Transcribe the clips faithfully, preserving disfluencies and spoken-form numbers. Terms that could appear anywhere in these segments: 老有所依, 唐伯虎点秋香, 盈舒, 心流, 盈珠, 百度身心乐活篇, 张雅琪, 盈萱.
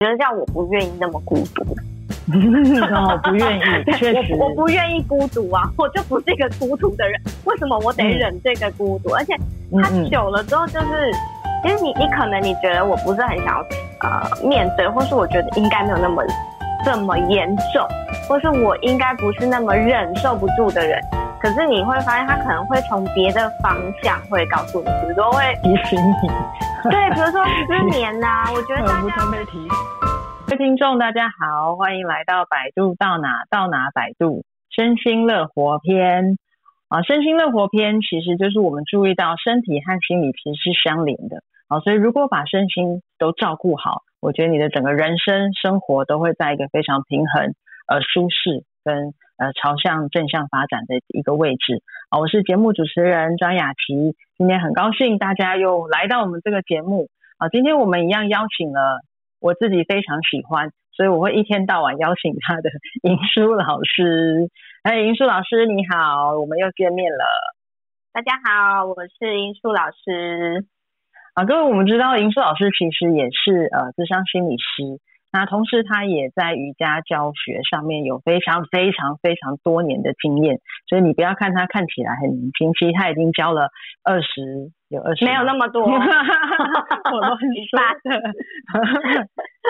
觉得这样我不愿意那么孤独。我不愿意，确实我，我不愿意孤独啊！我就不是一个孤独的人，为什么我得忍这个孤独？嗯、而且他久了之后，就是其实你你可能你觉得我不是很想要呃面对，或是我觉得应该没有那么这么严重，或是我应该不是那么忍受不住的人。可是你会发现，他可能会从别的方向会告诉你，比如说会提醒你，对，比如说失眠呐、啊。我觉得大家被提。各位听众大家好，欢迎来到百度到哪到哪百度身心乐活篇、啊、身心乐活篇其实就是我们注意到身体和心理其实是相连的、啊、所以如果把身心都照顾好，我觉得你的整个人生生活都会在一个非常平衡呃舒适跟呃朝向正向发展的一个位置、啊、我是节目主持人张雅琪，今天很高兴大家又来到我们这个节目、啊、今天我们一样邀请了我自己非常喜欢，所以我会一天到晚邀请他的盈舒老师。哎，盈舒老师你好，我们又见面了。大家好，我是盈舒老师。啊，各位，我们知道盈舒老师其实也是呃諮商心理师，那同时他也在瑜伽教学上面有非常非常非常多年的经验，所以你不要看他看起来很年轻，其实他已经教了二十。有没有那么多我乱说的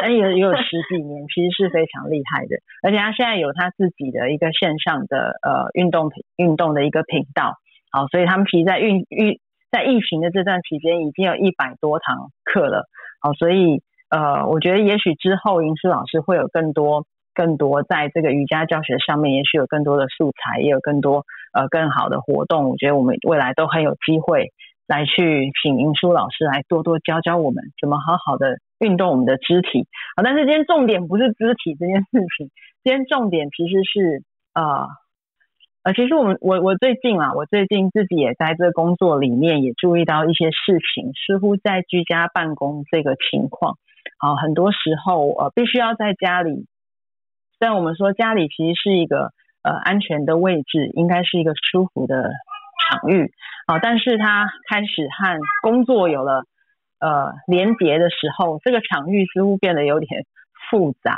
但也 有, 也有十几年其实是非常厉害的，而且他现在有他自己的一个线上的呃运动运动的一个频道。好，所以他们其实在运运在疫情的这段期间已经有一百多堂课了。好，所以呃我觉得也许之后盈舒老师会有更多更多在这个瑜伽教学上面，也许有更多的素材，也有更多呃更好的活动，我觉得我们未来都很有机会来去请盈舒老师来多多教教我们怎么好好的运动我们的肢体。好，但是今天重点不是肢体这件事情，今天重点其实是呃呃，其实我们我我最近啊，我最近自己也在这工作里面也注意到一些事情，似乎在居家办公这个情况，好，很多时候呃必须要在家里，虽然我们说家里其实是一个呃安全的位置，应该是一个舒服的场域，好，但是他开始和工作有了呃连结的时候，这个场域似乎变得有点复杂。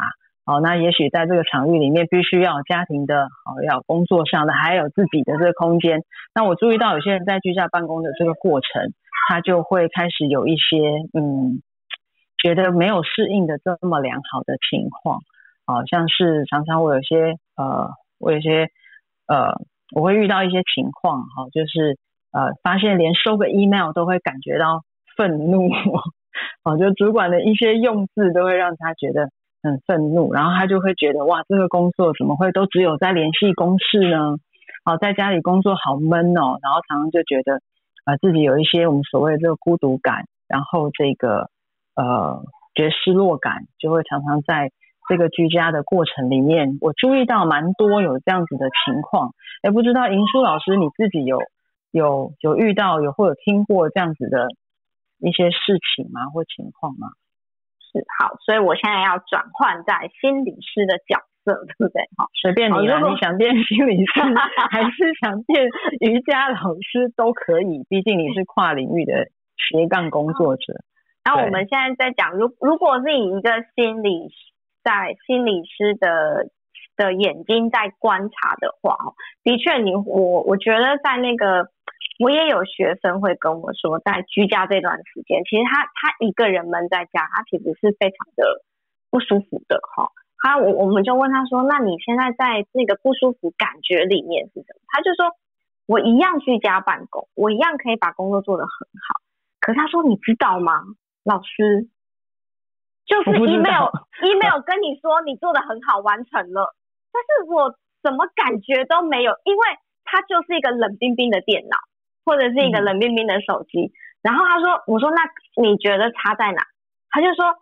好，那也许在这个场域里面必须要有家庭的，好，要有工作上的，还有自己的这个空间。那我注意到有些人在居家办公的这个过程，他就会开始有一些嗯觉得没有适应的这么良好的情况。好像是常常我有些呃我有些呃我会遇到一些情况，哈，就是呃，发现连收个 email 都会感觉到愤怒，哦，就主管的一些用字都会让他觉得很愤怒，然后他就会觉得哇，这个工作怎么会都只有在联系公事呢？哦，在家里工作好闷哦，然后常常就觉得呃自己有一些我们所谓的这个孤独感，然后这个呃觉得失落感，就会常常在这个居家的过程里面，我注意到蛮多有这样子的情况。哎，不知道盈舒老师你自己有有有遇到有或有听过这样子的一些事情吗或情况吗？是，好，所以我现在要转换在心理师的角色，对不对？好，随便你啦，你想变心理师还是想变瑜伽老师都可以，毕竟你是跨领域的斜杠工作者。那、嗯啊、我们现在在讲，如如果是以一个心理师在心理师的的眼睛在观察的话，的确你我我觉得在那个，我也有学生会跟我说，在居家这段时间，其实他他一个人闷在家，他其实是非常的不舒服的哈。他我我们就问他说，那你现在在那个不舒服感觉里面是什么？他就说，我一样居家办公，我一样可以把工作做得很好。可是他说，你知道吗，老师？就是 email email 跟你说你做得很好完成了，但是我怎么感觉都没有，因为它就是一个冷冰冰的电脑或者是一个冷冰冰的手机、嗯、然后他说，我说那你觉得差在哪？他就说，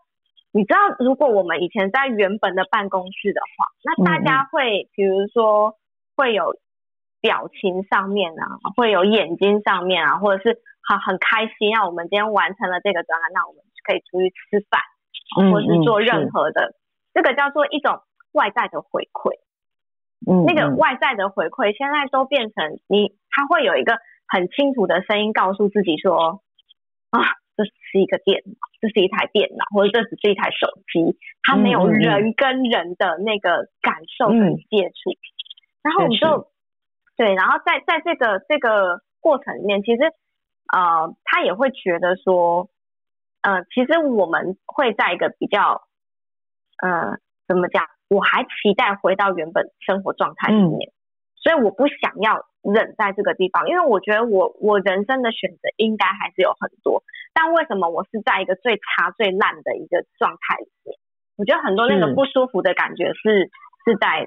你知道如果我们以前在原本的办公室的话，那大家会、嗯、比如说会有表情上面啊，会有眼睛上面啊，或者是很很开心啊，我们今天完成了这个专案，那我们可以出去吃饭或是做任何的、嗯、这个叫做一种外在的回馈、嗯、那个外在的回馈现在都变成你，它会有一个很清楚的声音告诉自己说，啊，这是一个电脑，这是一台电脑，或者这只是一台手机，它没有人跟人的那个感受跟接触、嗯、然后我们就对，然后在在这个这个过程里面，其实呃他也会觉得说呃其实我们会在一个比较呃怎么讲，我还期待回到原本生活状态里面、嗯、所以我不想要忍在这个地方，因为我觉得我我人生的选择应该还是有很多，但为什么我是在一个最差最烂的一个状态里面，我觉得很多那个不舒服的感觉是是在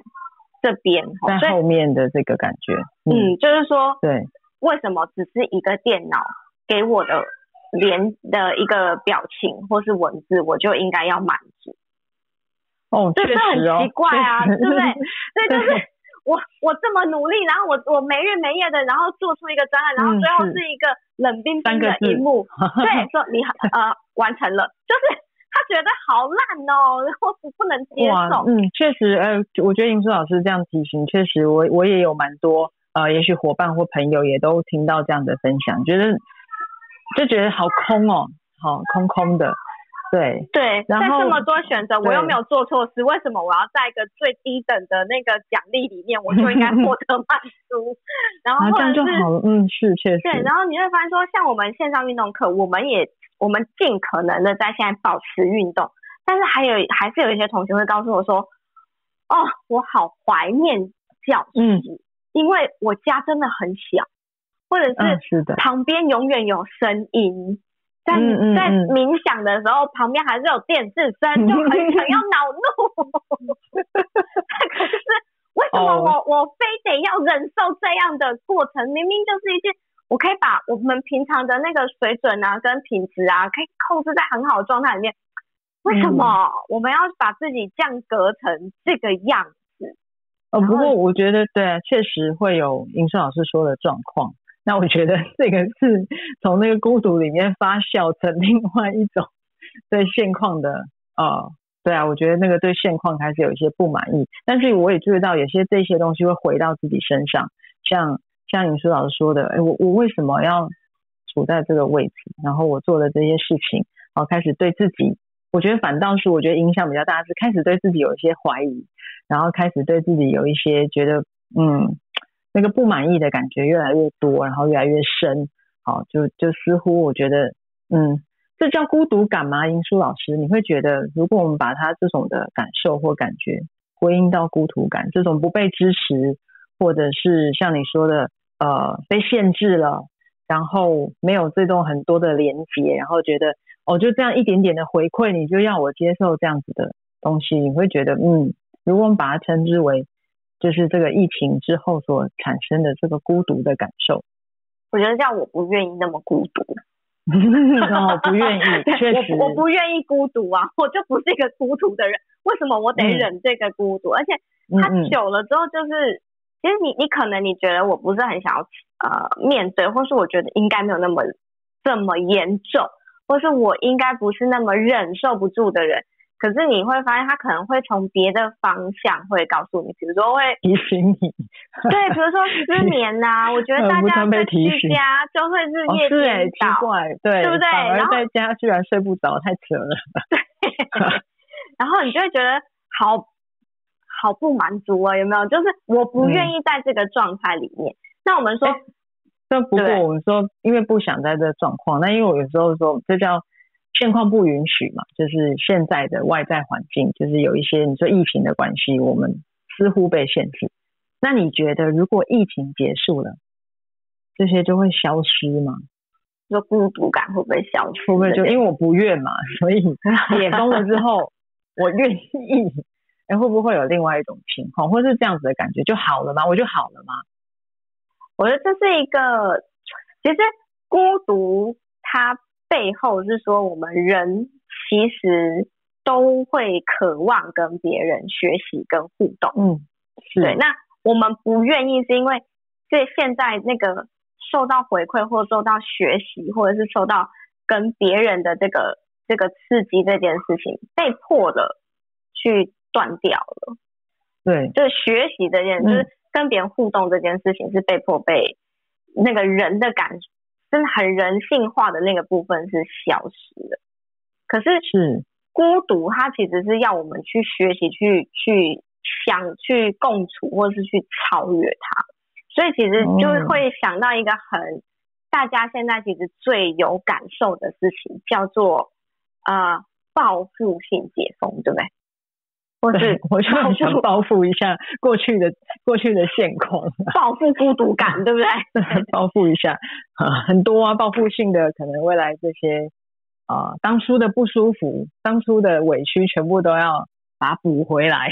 这边，在后面的这个感觉 嗯, 嗯，就是说对，为什么只是一个电脑给我的连的一个表情或是文字我就应该要满足，哦，这是很奇怪啊，对不对？对，就是我我这么努力，然后我我没日没夜的，然后做出一个专案，然后最后是一个冷冰冰的一幕，嗯、对，说你呃完成了，就是他觉得好烂哦，然后不能接受。嗯，确实，呃，我觉得盈珠老师这样提醒，确实我我也有蛮多呃，也许伙伴或朋友也都听到这样的分享，觉得就觉得好空哦，好空空的。对对，在这么多选择，我又没有做错事，为什么我要在一个最低等的那个奖励里面，我就应该获得满足？然后或者是、啊、这样就好了，嗯，是确实。对，然后你会发现说，像我们线上运动课，我们也我们尽可能的在现在保持运动，但是还有还是有一些同学会告诉我说，哦，我好怀念教室、嗯，因为我家真的很小，或者是旁边永远有声音。嗯，在在冥想的时候，嗯嗯、旁边还是有电视声，就很想要恼怒。可是为什么我、oh. 我非得要忍受这样的过程？明明就是一件我可以把我们平常的那个水准啊、跟品质啊，可以控制在很好的状态里面。为什么我们要把自己降格成这个样子？哦、嗯，不过我觉得对，确实会有盈萱老师说的状况。那我觉得这个是从那个孤独里面发酵成另外一种对现况的呃，对啊，我觉得那个对现况开始有一些不满意，但是我也注意到有些这些东西会回到自己身上，像像盈萱老师说的，诶，我我为什么要处在这个位置，然后我做的这些事情，然后开始对自己，我觉得反倒是我觉得影响比较大是开始对自己有一些怀疑，然后开始对自己有一些觉得嗯那个不满意的感觉越来越多，然后越来越深，好，就就似乎我觉得，嗯，这叫孤独感吗？盈萱老师，你会觉得，如果我们把他这种的感受或感觉归因到孤独感，这种不被支持，或者是像你说的，呃，被限制了，然后没有这种很多的连结，然后觉得，哦，就这样一点点的回馈，你就要我接受这样子的东西，你会觉得，嗯，如果我们把它称之为就是这个疫情之后所产生的这个孤独的感受，我觉得叫我不愿意那么孤独。哦，不愿意，确实我，我不愿意孤独啊，我就不是一个孤独的人。为什么我得忍这个孤独？嗯、而且它久了之后，就是嗯嗯其实你你可能你觉得我不是很想要呃面对，或是我觉得应该没有那么这么严重，或是我应该不是那么忍受不住的人。可是你会发现，他可能会从别的方向会告诉你，比如说会提醒你，对，比如说失眠呐、啊。我觉得大家在居家就会日夜颠倒，哦、是耶，奇怪，对，对不对？反而在家居然睡不着，太扯了。对，然后你就会觉得好好不满足啊，有没有？就是我不愿意在这个状态里面。嗯、那我们说，那不过我们说，因为不想在这个状况，那因为我有时候说，这叫。现况不允许嘛，就是现在的外在环境，就是有一些你说疫情的关系，我们似乎被限制。那你觉得如果疫情结束了，这些就会消失吗？就孤独感会不会消失？会不会就因为我不愿嘛，所以解封了之后我愿意，哎，会不会有另外一种情况，或是这样子的感觉就好了吗？我就好了吗？我觉得这是一个，其实孤独它。背后是说我们人其实都会渴望跟别人学习跟互动，嗯，是对。那我们不愿意是因为对现在那个受到回馈或受到学习或者是受到跟别人的这个这个刺激这件事情被迫的去断掉了，对，就是学习这件、嗯、就是跟别人互动这件事情是被迫被那个人的感觉真的很人性化的那个部分是消失的，可是是孤独它其实是要我们去学习去去想去共处或是去超越它，所以其实就会想到一个很、嗯、大家现在其实最有感受的事情叫做呃报复性解封，对不对？或是我就很想报复一下过去的过去的现况，报复孤独感，对不对？报复一下、啊、很多啊，报复性的可能未来这些啊、呃，当初的不舒服、当初的委屈，全部都要把它补回来。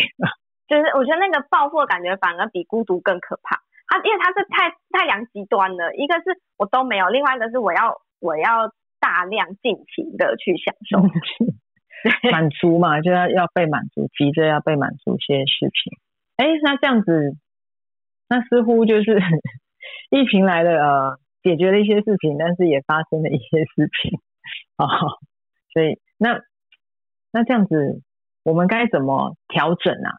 就是我觉得那个报复的感觉反而比孤独更可怕，它因为它是太太两极端了，一个是我都没有，另外一个是我要我要大量尽情的去享受。满足嘛，就要要被满足，急着要被满足些事情。哎，那这样子，那似乎就是疫情来了，呃，解决了一些事情，但是也发生了一些事情。哦，所以那那这样子，我们该怎么调整啊？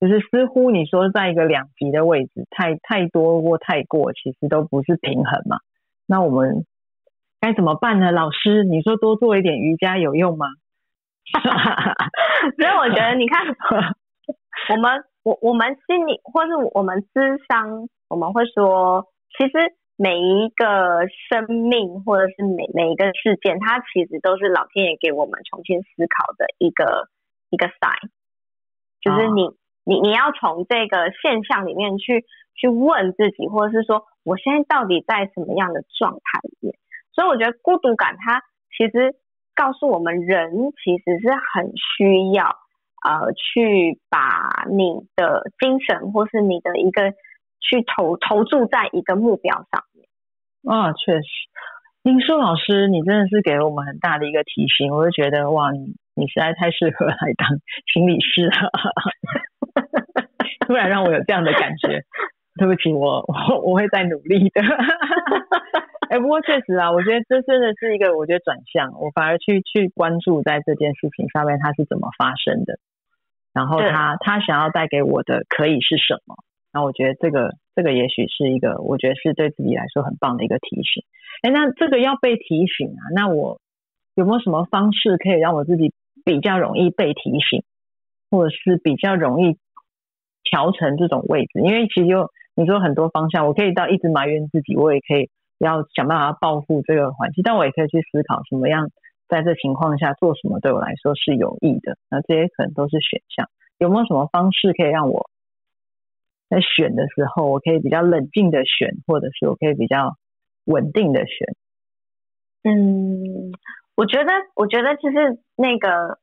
就是似乎你说在一个两极的位置，太太多或太过，其实都不是平衡嘛。那我们该怎么办呢？老师，你说多做一点瑜伽有用吗？所以我觉得你看我们我我们心理或是我们諮商，我们会说其实每一个生命或者是每每一个事件，它其实都是老天爷给我们重新思考的一个一个 sign， 就是你、哦、你你要从这个现象里面去去问自己，或者是说我现在到底在什么样的状态里面。所以我觉得孤独感它其实告诉我们人其实是很需要呃，去把你的精神或是你的一个去投投注在一个目标上面。啊、哦，确实，林树老师你真的是给了我们很大的一个提醒，我就觉得哇，你你实在太适合来当心理师了。突然让我有这样的感觉。对不起，我我我会再努力的。哎、欸，不过确实啊，我觉得这真的是一个，我觉得转向，我反而去去关注在这件事情上面，它是怎么发生的，然后它它想要带给我的可以是什么？那我觉得这个这个也许是一个，我觉得是对自己来说很棒的一个提醒。哎、欸，那这个要被提醒啊，那我有没有什么方式可以让我自己比较容易被提醒，或者是比较容易调成这种位置？因为其实有你说很多方向，我可以到一直埋怨自己，我也可以要想办法报复这个环境，但我也可以去思考什么样在这情况下做什么对我来说是有益的，那这些可能都是选项。有没有什么方式可以让我在选的时候我可以比较冷静的选，或者是我可以比较稳定的选？嗯，我觉得我觉得就是那个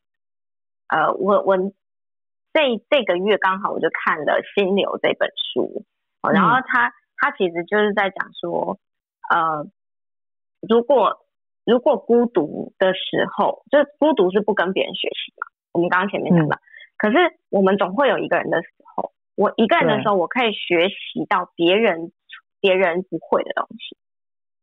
呃，我我这这个月刚好我就看了《心流》这本书、哦、然后他、嗯、他其实就是在讲说呃，如果如果孤独的时候，就孤独是不跟别人学习嘛，我们刚刚前面讲到、嗯、可是我们总会有一个人的时候，我一个人的时候我可以学习到别人别人不会的东西。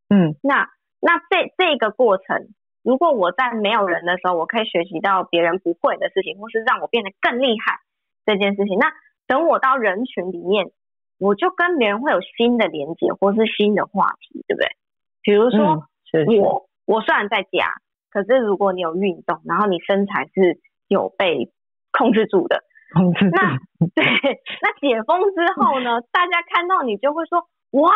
嗯，那那这这个过程，如果我在没有人的时候我可以学习到别人不会的事情，或是让我变得更厉害这件事情，那等我到人群里面，我就跟别人会有新的连接或是新的话题，对不对？比如说、嗯、是是我我虽然在家，可是如果你有运动，然后你身材是有被控制住的，控制住，那对，那解封之后呢，大家看到你就会说哇，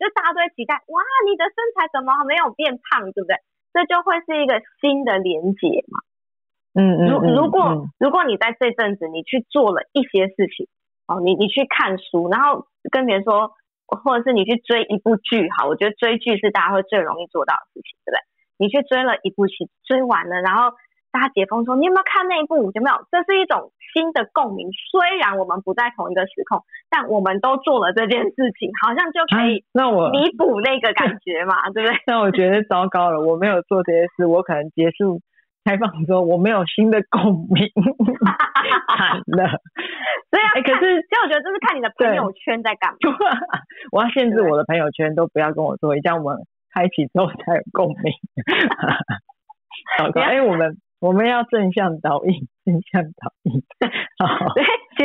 就大家都会期待哇，你的身材怎么没有变胖，对不对？这就会是一个新的连结嘛。嗯嗯嗯。如果、嗯、如果你在这阵子你去做了一些事情，哦，你你去看书，然后跟别人说，或者是你去追一部剧，好，我觉得追剧是大家会最容易做到的事情，对不对？你去追了一部戏，追完了，然后大家解封说，你有没有看那一部？有没有？这是一种新的共鸣。虽然我们不在同一个时空，但我们都做了这件事情，好像就可以弥补那个感觉嘛，啊、对不对？那我觉得糟糕了，我没有做这些事，我可能结束采访之后我没有新的共鸣，惨了。所以、欸、可是其实我觉得这是看你的朋友圈在干嘛。我要限制我的朋友圈都不要跟我做，这样我们开启之后才有共鸣。糟糕，哎、欸，我们我们要正向导引，正向导引。对，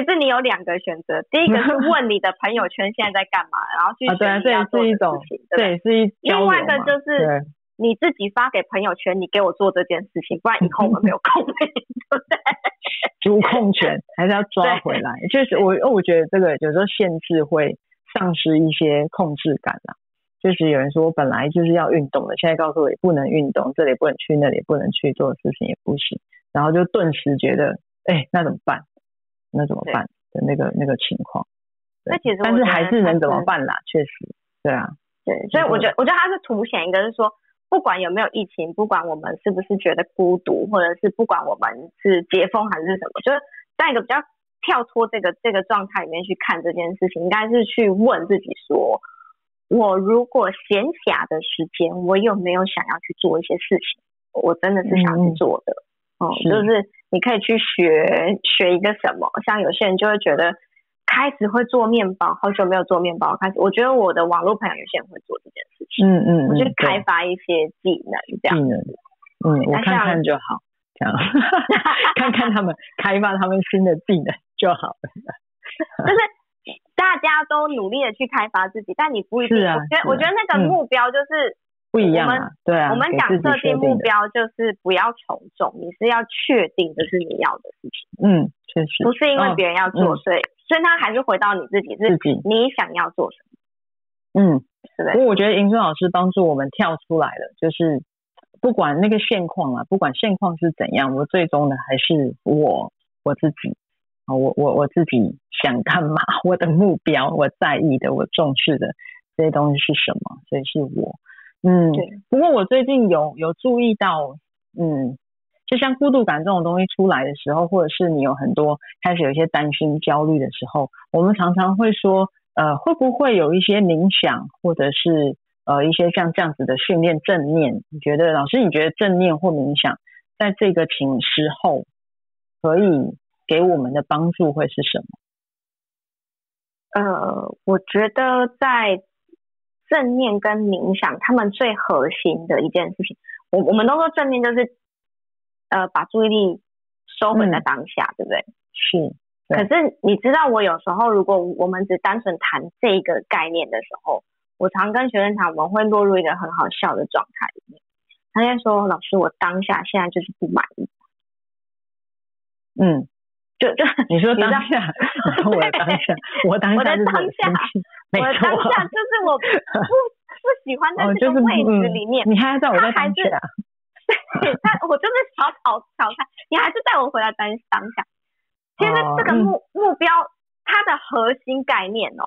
其实你有两个选择，第一个是问你的朋友圈现在在干嘛，然后去选你要做的事情，啊对啊，这也是一种，对，是一交流嘛，另外一个就是你自己发给朋友圈，你给我做这件事情，不然以后我们没有空，对不对？主控权还是要抓回来。就是我，我觉得这个有时候限制会丧失一些控制感啦、啊。就是有人说我本来就是要运动的，现在告诉我也不能运动，这里不能去，那里不能去，做的事情也不行，然后就顿时觉得，哎、欸，那怎么办？那怎么办的那个那个情况？那其实但是还是能怎么办啦？确实，对啊，对，所以我觉得，我觉得它是凸显一个，是说。不管有没有疫情，不管我们是不是觉得孤独，或者是不管我们是解封还是什么，就是在一个比较跳脱这个这个状态里面去看这件事情，应该是去问自己说，我如果闲暇的时间，我有没有想要去做一些事情，我真的是想去做的、嗯嗯、就是你可以去学学一个什么，像有些人就会觉得开始会做面包，好久没有做面包开始。我觉得我的网络朋友有些人会做这件事情，嗯嗯，我就开发一些技能这样子，嗯，我看看就好，这样看看他们开发他们新的技能就好了。就是大家都努力的去开发自己，但你不一定。是啊，我觉得、啊、我觉得那个目标就是、嗯、不一样啊，对啊。我们讲设定目标就是不要从众，你是要确定这是你要的事情，嗯，确实，不是因为别人要做、哦、所以。所以他还是回到你自己，是你想要做什么，嗯，是的。不过我觉得盈萱老师帮助我们跳出来了，就是不管那个现况啊，不管现况是怎样，我最终的还是我我自己，我我我自己想干嘛，我的目标，我在意的，我重视的这些东西是什么，所以是我，嗯。不过我最近有有注意到，嗯。就像孤独感这种东西出来的时候，或者是你有很多开始有一些担心焦虑的时候，我们常常会说呃，会不会有一些冥想，或者是呃一些像这样子的训练正念，你觉得老师你觉得正念或冥想在这个情时候可以给我们的帮助会是什么？呃，我觉得在正念跟冥想他们最核心的一件事情，我我们都说正念就是呃，把注意力收回在当下、嗯、对不对？是。可是你知道，我有时候如果我们只单纯谈这个概念的时候，我常跟学生谈，我们会落入一个很好笑的状态里面。他在说，老师我当下现在就是不满意。嗯，就就你说当下我当下我当下我的当下我的当下就是我不不喜欢在这个位置里面、哦就是嗯、你还在我在当下对，但我就是想要挑战，你还是带我回来当当下。其实这个目、oh, 目标，它的核心概念哦，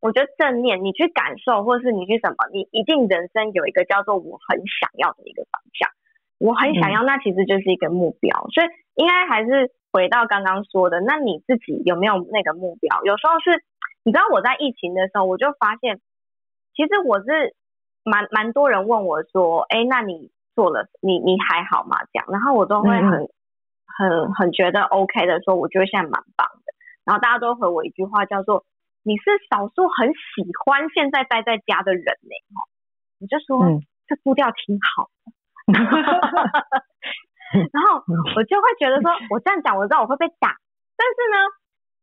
我觉得正念，你去感受，或是你去什么，你一定人生有一个叫做我很想要的一个方向，我很想要，那其实就是一个目标。嗯、所以应该还是回到刚刚说的，那你自己有没有那个目标？有时候是，你知道我在疫情的时候，我就发现，其实我是蛮蛮多人问我说，哎，那你。做了你你还好吗？这样，然后我都会很、嗯、很很觉得 OK 的说，我觉得现在蛮棒的。然后大家都回我一句话叫做：“你是少数很喜欢现在待在家的人呢、欸。”我就说、嗯、这步调挺好的。然后我就会觉得说，我这样讲我知道我会被打，但是呢，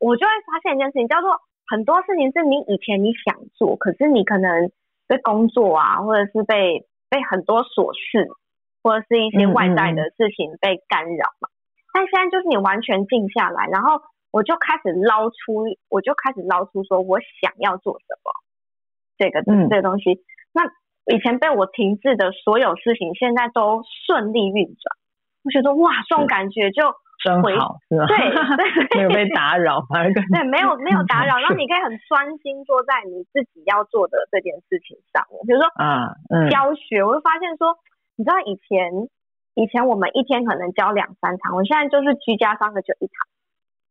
我就会发现一件事情，叫做很多事情是你以前你想做，可是你可能被工作啊，或者是被被很多琐事。或者是一些外在的事情被干扰嘛、嗯嗯，但现在就是你完全静下来，然后我就开始捞出，我就开始捞出说我想要做什么，这个、嗯、这个东西。那以前被我停滞的所有事情，现在都顺利运转。我觉得哇，这种感觉就真好，是吧？对，对没有被打扰，反而更对，没有没有打扰，然后你可以很专心做在你自己要做的这件事情上。比如说啊、嗯，教学，我就发现说。你知道以前以前我们一天可能教两三堂，我现在就是居家上课就一堂。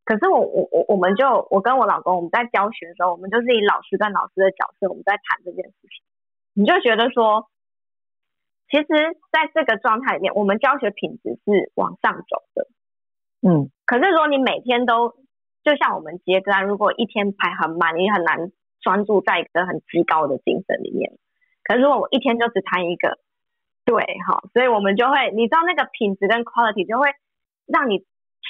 可是我我我我们就我跟我老公我们在教学的时候，我们就是以老师跟老师的角色我们在谈这件事情。你就觉得说，其实在这个状态里面，我们教学品质是往上走的。嗯。可是如果你每天都就像我们接个案，如果一天排很满，你很难专注在一个很极高的精神里面。可是如果我一天就只谈一个。对哈，所以我们就会，你知道那个品质跟 quality 就会让你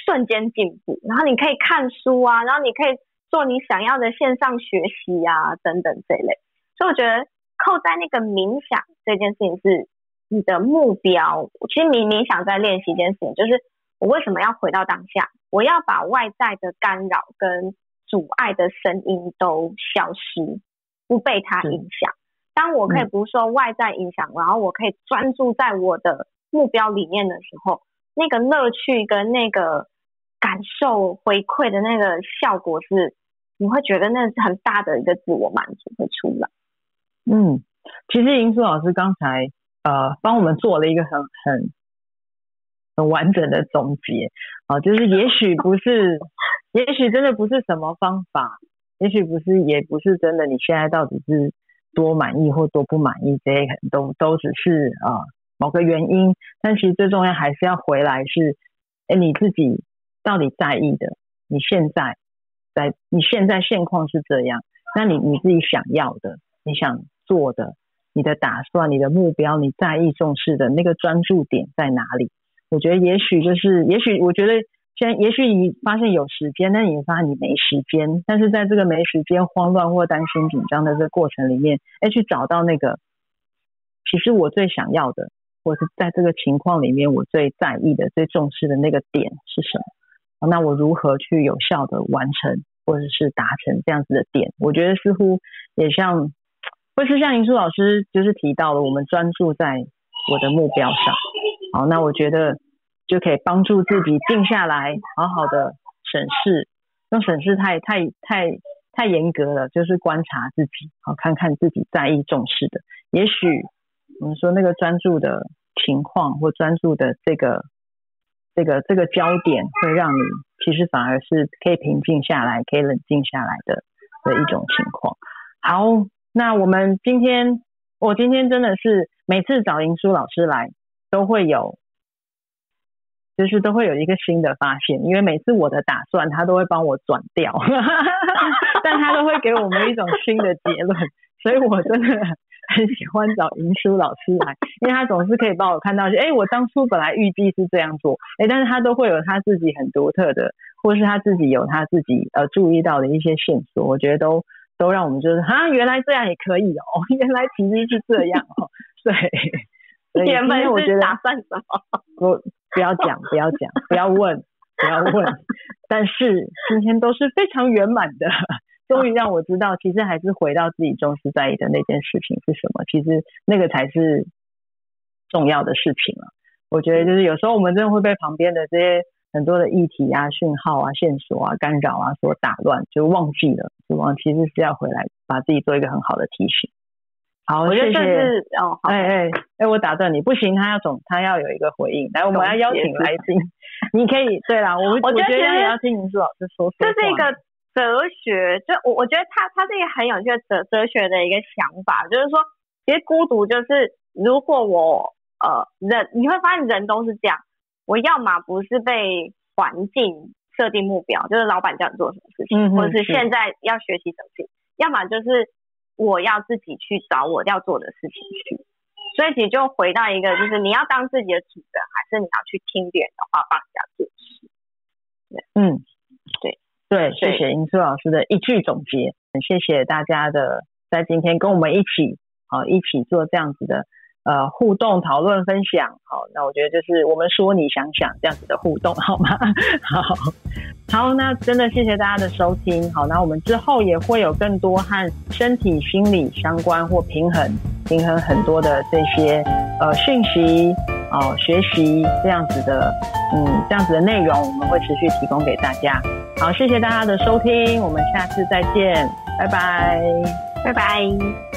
瞬间进步，然后你可以看书啊，然后你可以做你想要的线上学习啊，等等这一类。所以我觉得扣在那个冥想这件事情是你的目标，其实冥冥想在练习一件事情，就是我为什么要回到当下，我要把外在的干扰跟阻碍的声音都消失，不被它影响。当我可以不受外在影响、嗯、然后我可以专注在我的目标里面的时候，那个乐趣跟那个感受回馈的那个效果是，你会觉得那是很大的一个自我满足会出来。嗯，其实盈珠老师刚才呃帮我们做了一个很很很完整的总结啊、呃，就是也许不是，也许真的不是什么方法，也许不是，也不是真的你现在到底是多满意或多不满意，这些可能都都只是啊、呃、某个原因，但其实最重要还是要回来是，哎，你自己到底在意的，你现在在你现在现况是这样，那你你自己想要的，你想做的，你的打算，你的目标，你在意重视的那个专注点在哪里？我觉得也许就是，也许我觉得现在，也许你发现有时间，但你发现你没时间，但是在这个没时间、慌乱或担心、紧张的这个过程里面，哎，去找到那个，其实我最想要的，或是在这个情况里面我最在意的、最重视的那个点是什么？那我如何去有效的完成，或者是达成这样子的点？我觉得似乎也像。或是像盈珠老师就是提到了，我们专注在我的目标上，好，那我觉得就可以帮助自己静下来，好好的审视，用审视太太太太严格了，就是观察自己，好，看看自己在意重视的。也许我们说那个专注的情况或专注的这个这个这个焦点，会让你其实反而是可以平静下来，可以冷静下来的的一种情况。好。那我们今天，我今天真的是每次找盈珠老师来，都会有，就是都会有一个新的发现，因为每次我的打算他都会帮我转掉，但他都会给我们一种新的结论，所以我真的很喜欢找盈珠老师来，因为他总是可以帮我看到，哎，我当初本来预计是这样做，哎，但是他都会有他自己很独特的，或是他自己有他自己呃注意到的一些线索，我觉得都。都让我们就是啊，原来这样也可以哦，原来其实是这样哦，对，原本是打算什么？不，不要讲，不要讲，不要问，不要问。但是今天都是非常圆满的，终于让我知道，其实还是回到自己重视在意的那件事情是什么，其实那个才是重要的事情了、啊。我觉得就是有时候我们真的会被旁边的这些。很多的议题啊、讯号啊、线索啊、干扰啊所打乱，就忘记了，就忘记，其实是要回来把自己做一个很好的提醒。好，我觉得这是谢谢哦，哎哎哎，我打断你，不行，他要总他要有一个回应。来，我们要邀请来宾，你可以对啦，我我觉得也要听盈珠老师说说。这是一个哲学，就我我觉得他他是一个很有趣的哲哲学的一个想法，就是说，其实孤独就是如果我呃人，你会发现人都是这样。我要嘛不是被环境设定目标，就是老板叫你做什么事情、嗯、或者是现在要学习什么事情，要嘛就是我要自己去找我要做的事情去，所以其实就回到一个，就是你要当自己的主人，还是你要去听别人的话帮人家做事。嗯，对对，谢谢盈珠老师的一句总结，很谢谢大家的在今天跟我们一起、哦、一起做这样子的呃，互动、讨论、分享，好，那我觉得就是我们说你想想这样子的互动，好吗？好，好，那真的谢谢大家的收听，好，那我们之后也会有更多和身体、心理相关或平衡、平衡很多的这些呃讯息，哦、呃，学习这样子的，嗯，这样子的内容，我们会持续提供给大家。好，谢谢大家的收听，我们下次再见，拜拜，拜拜。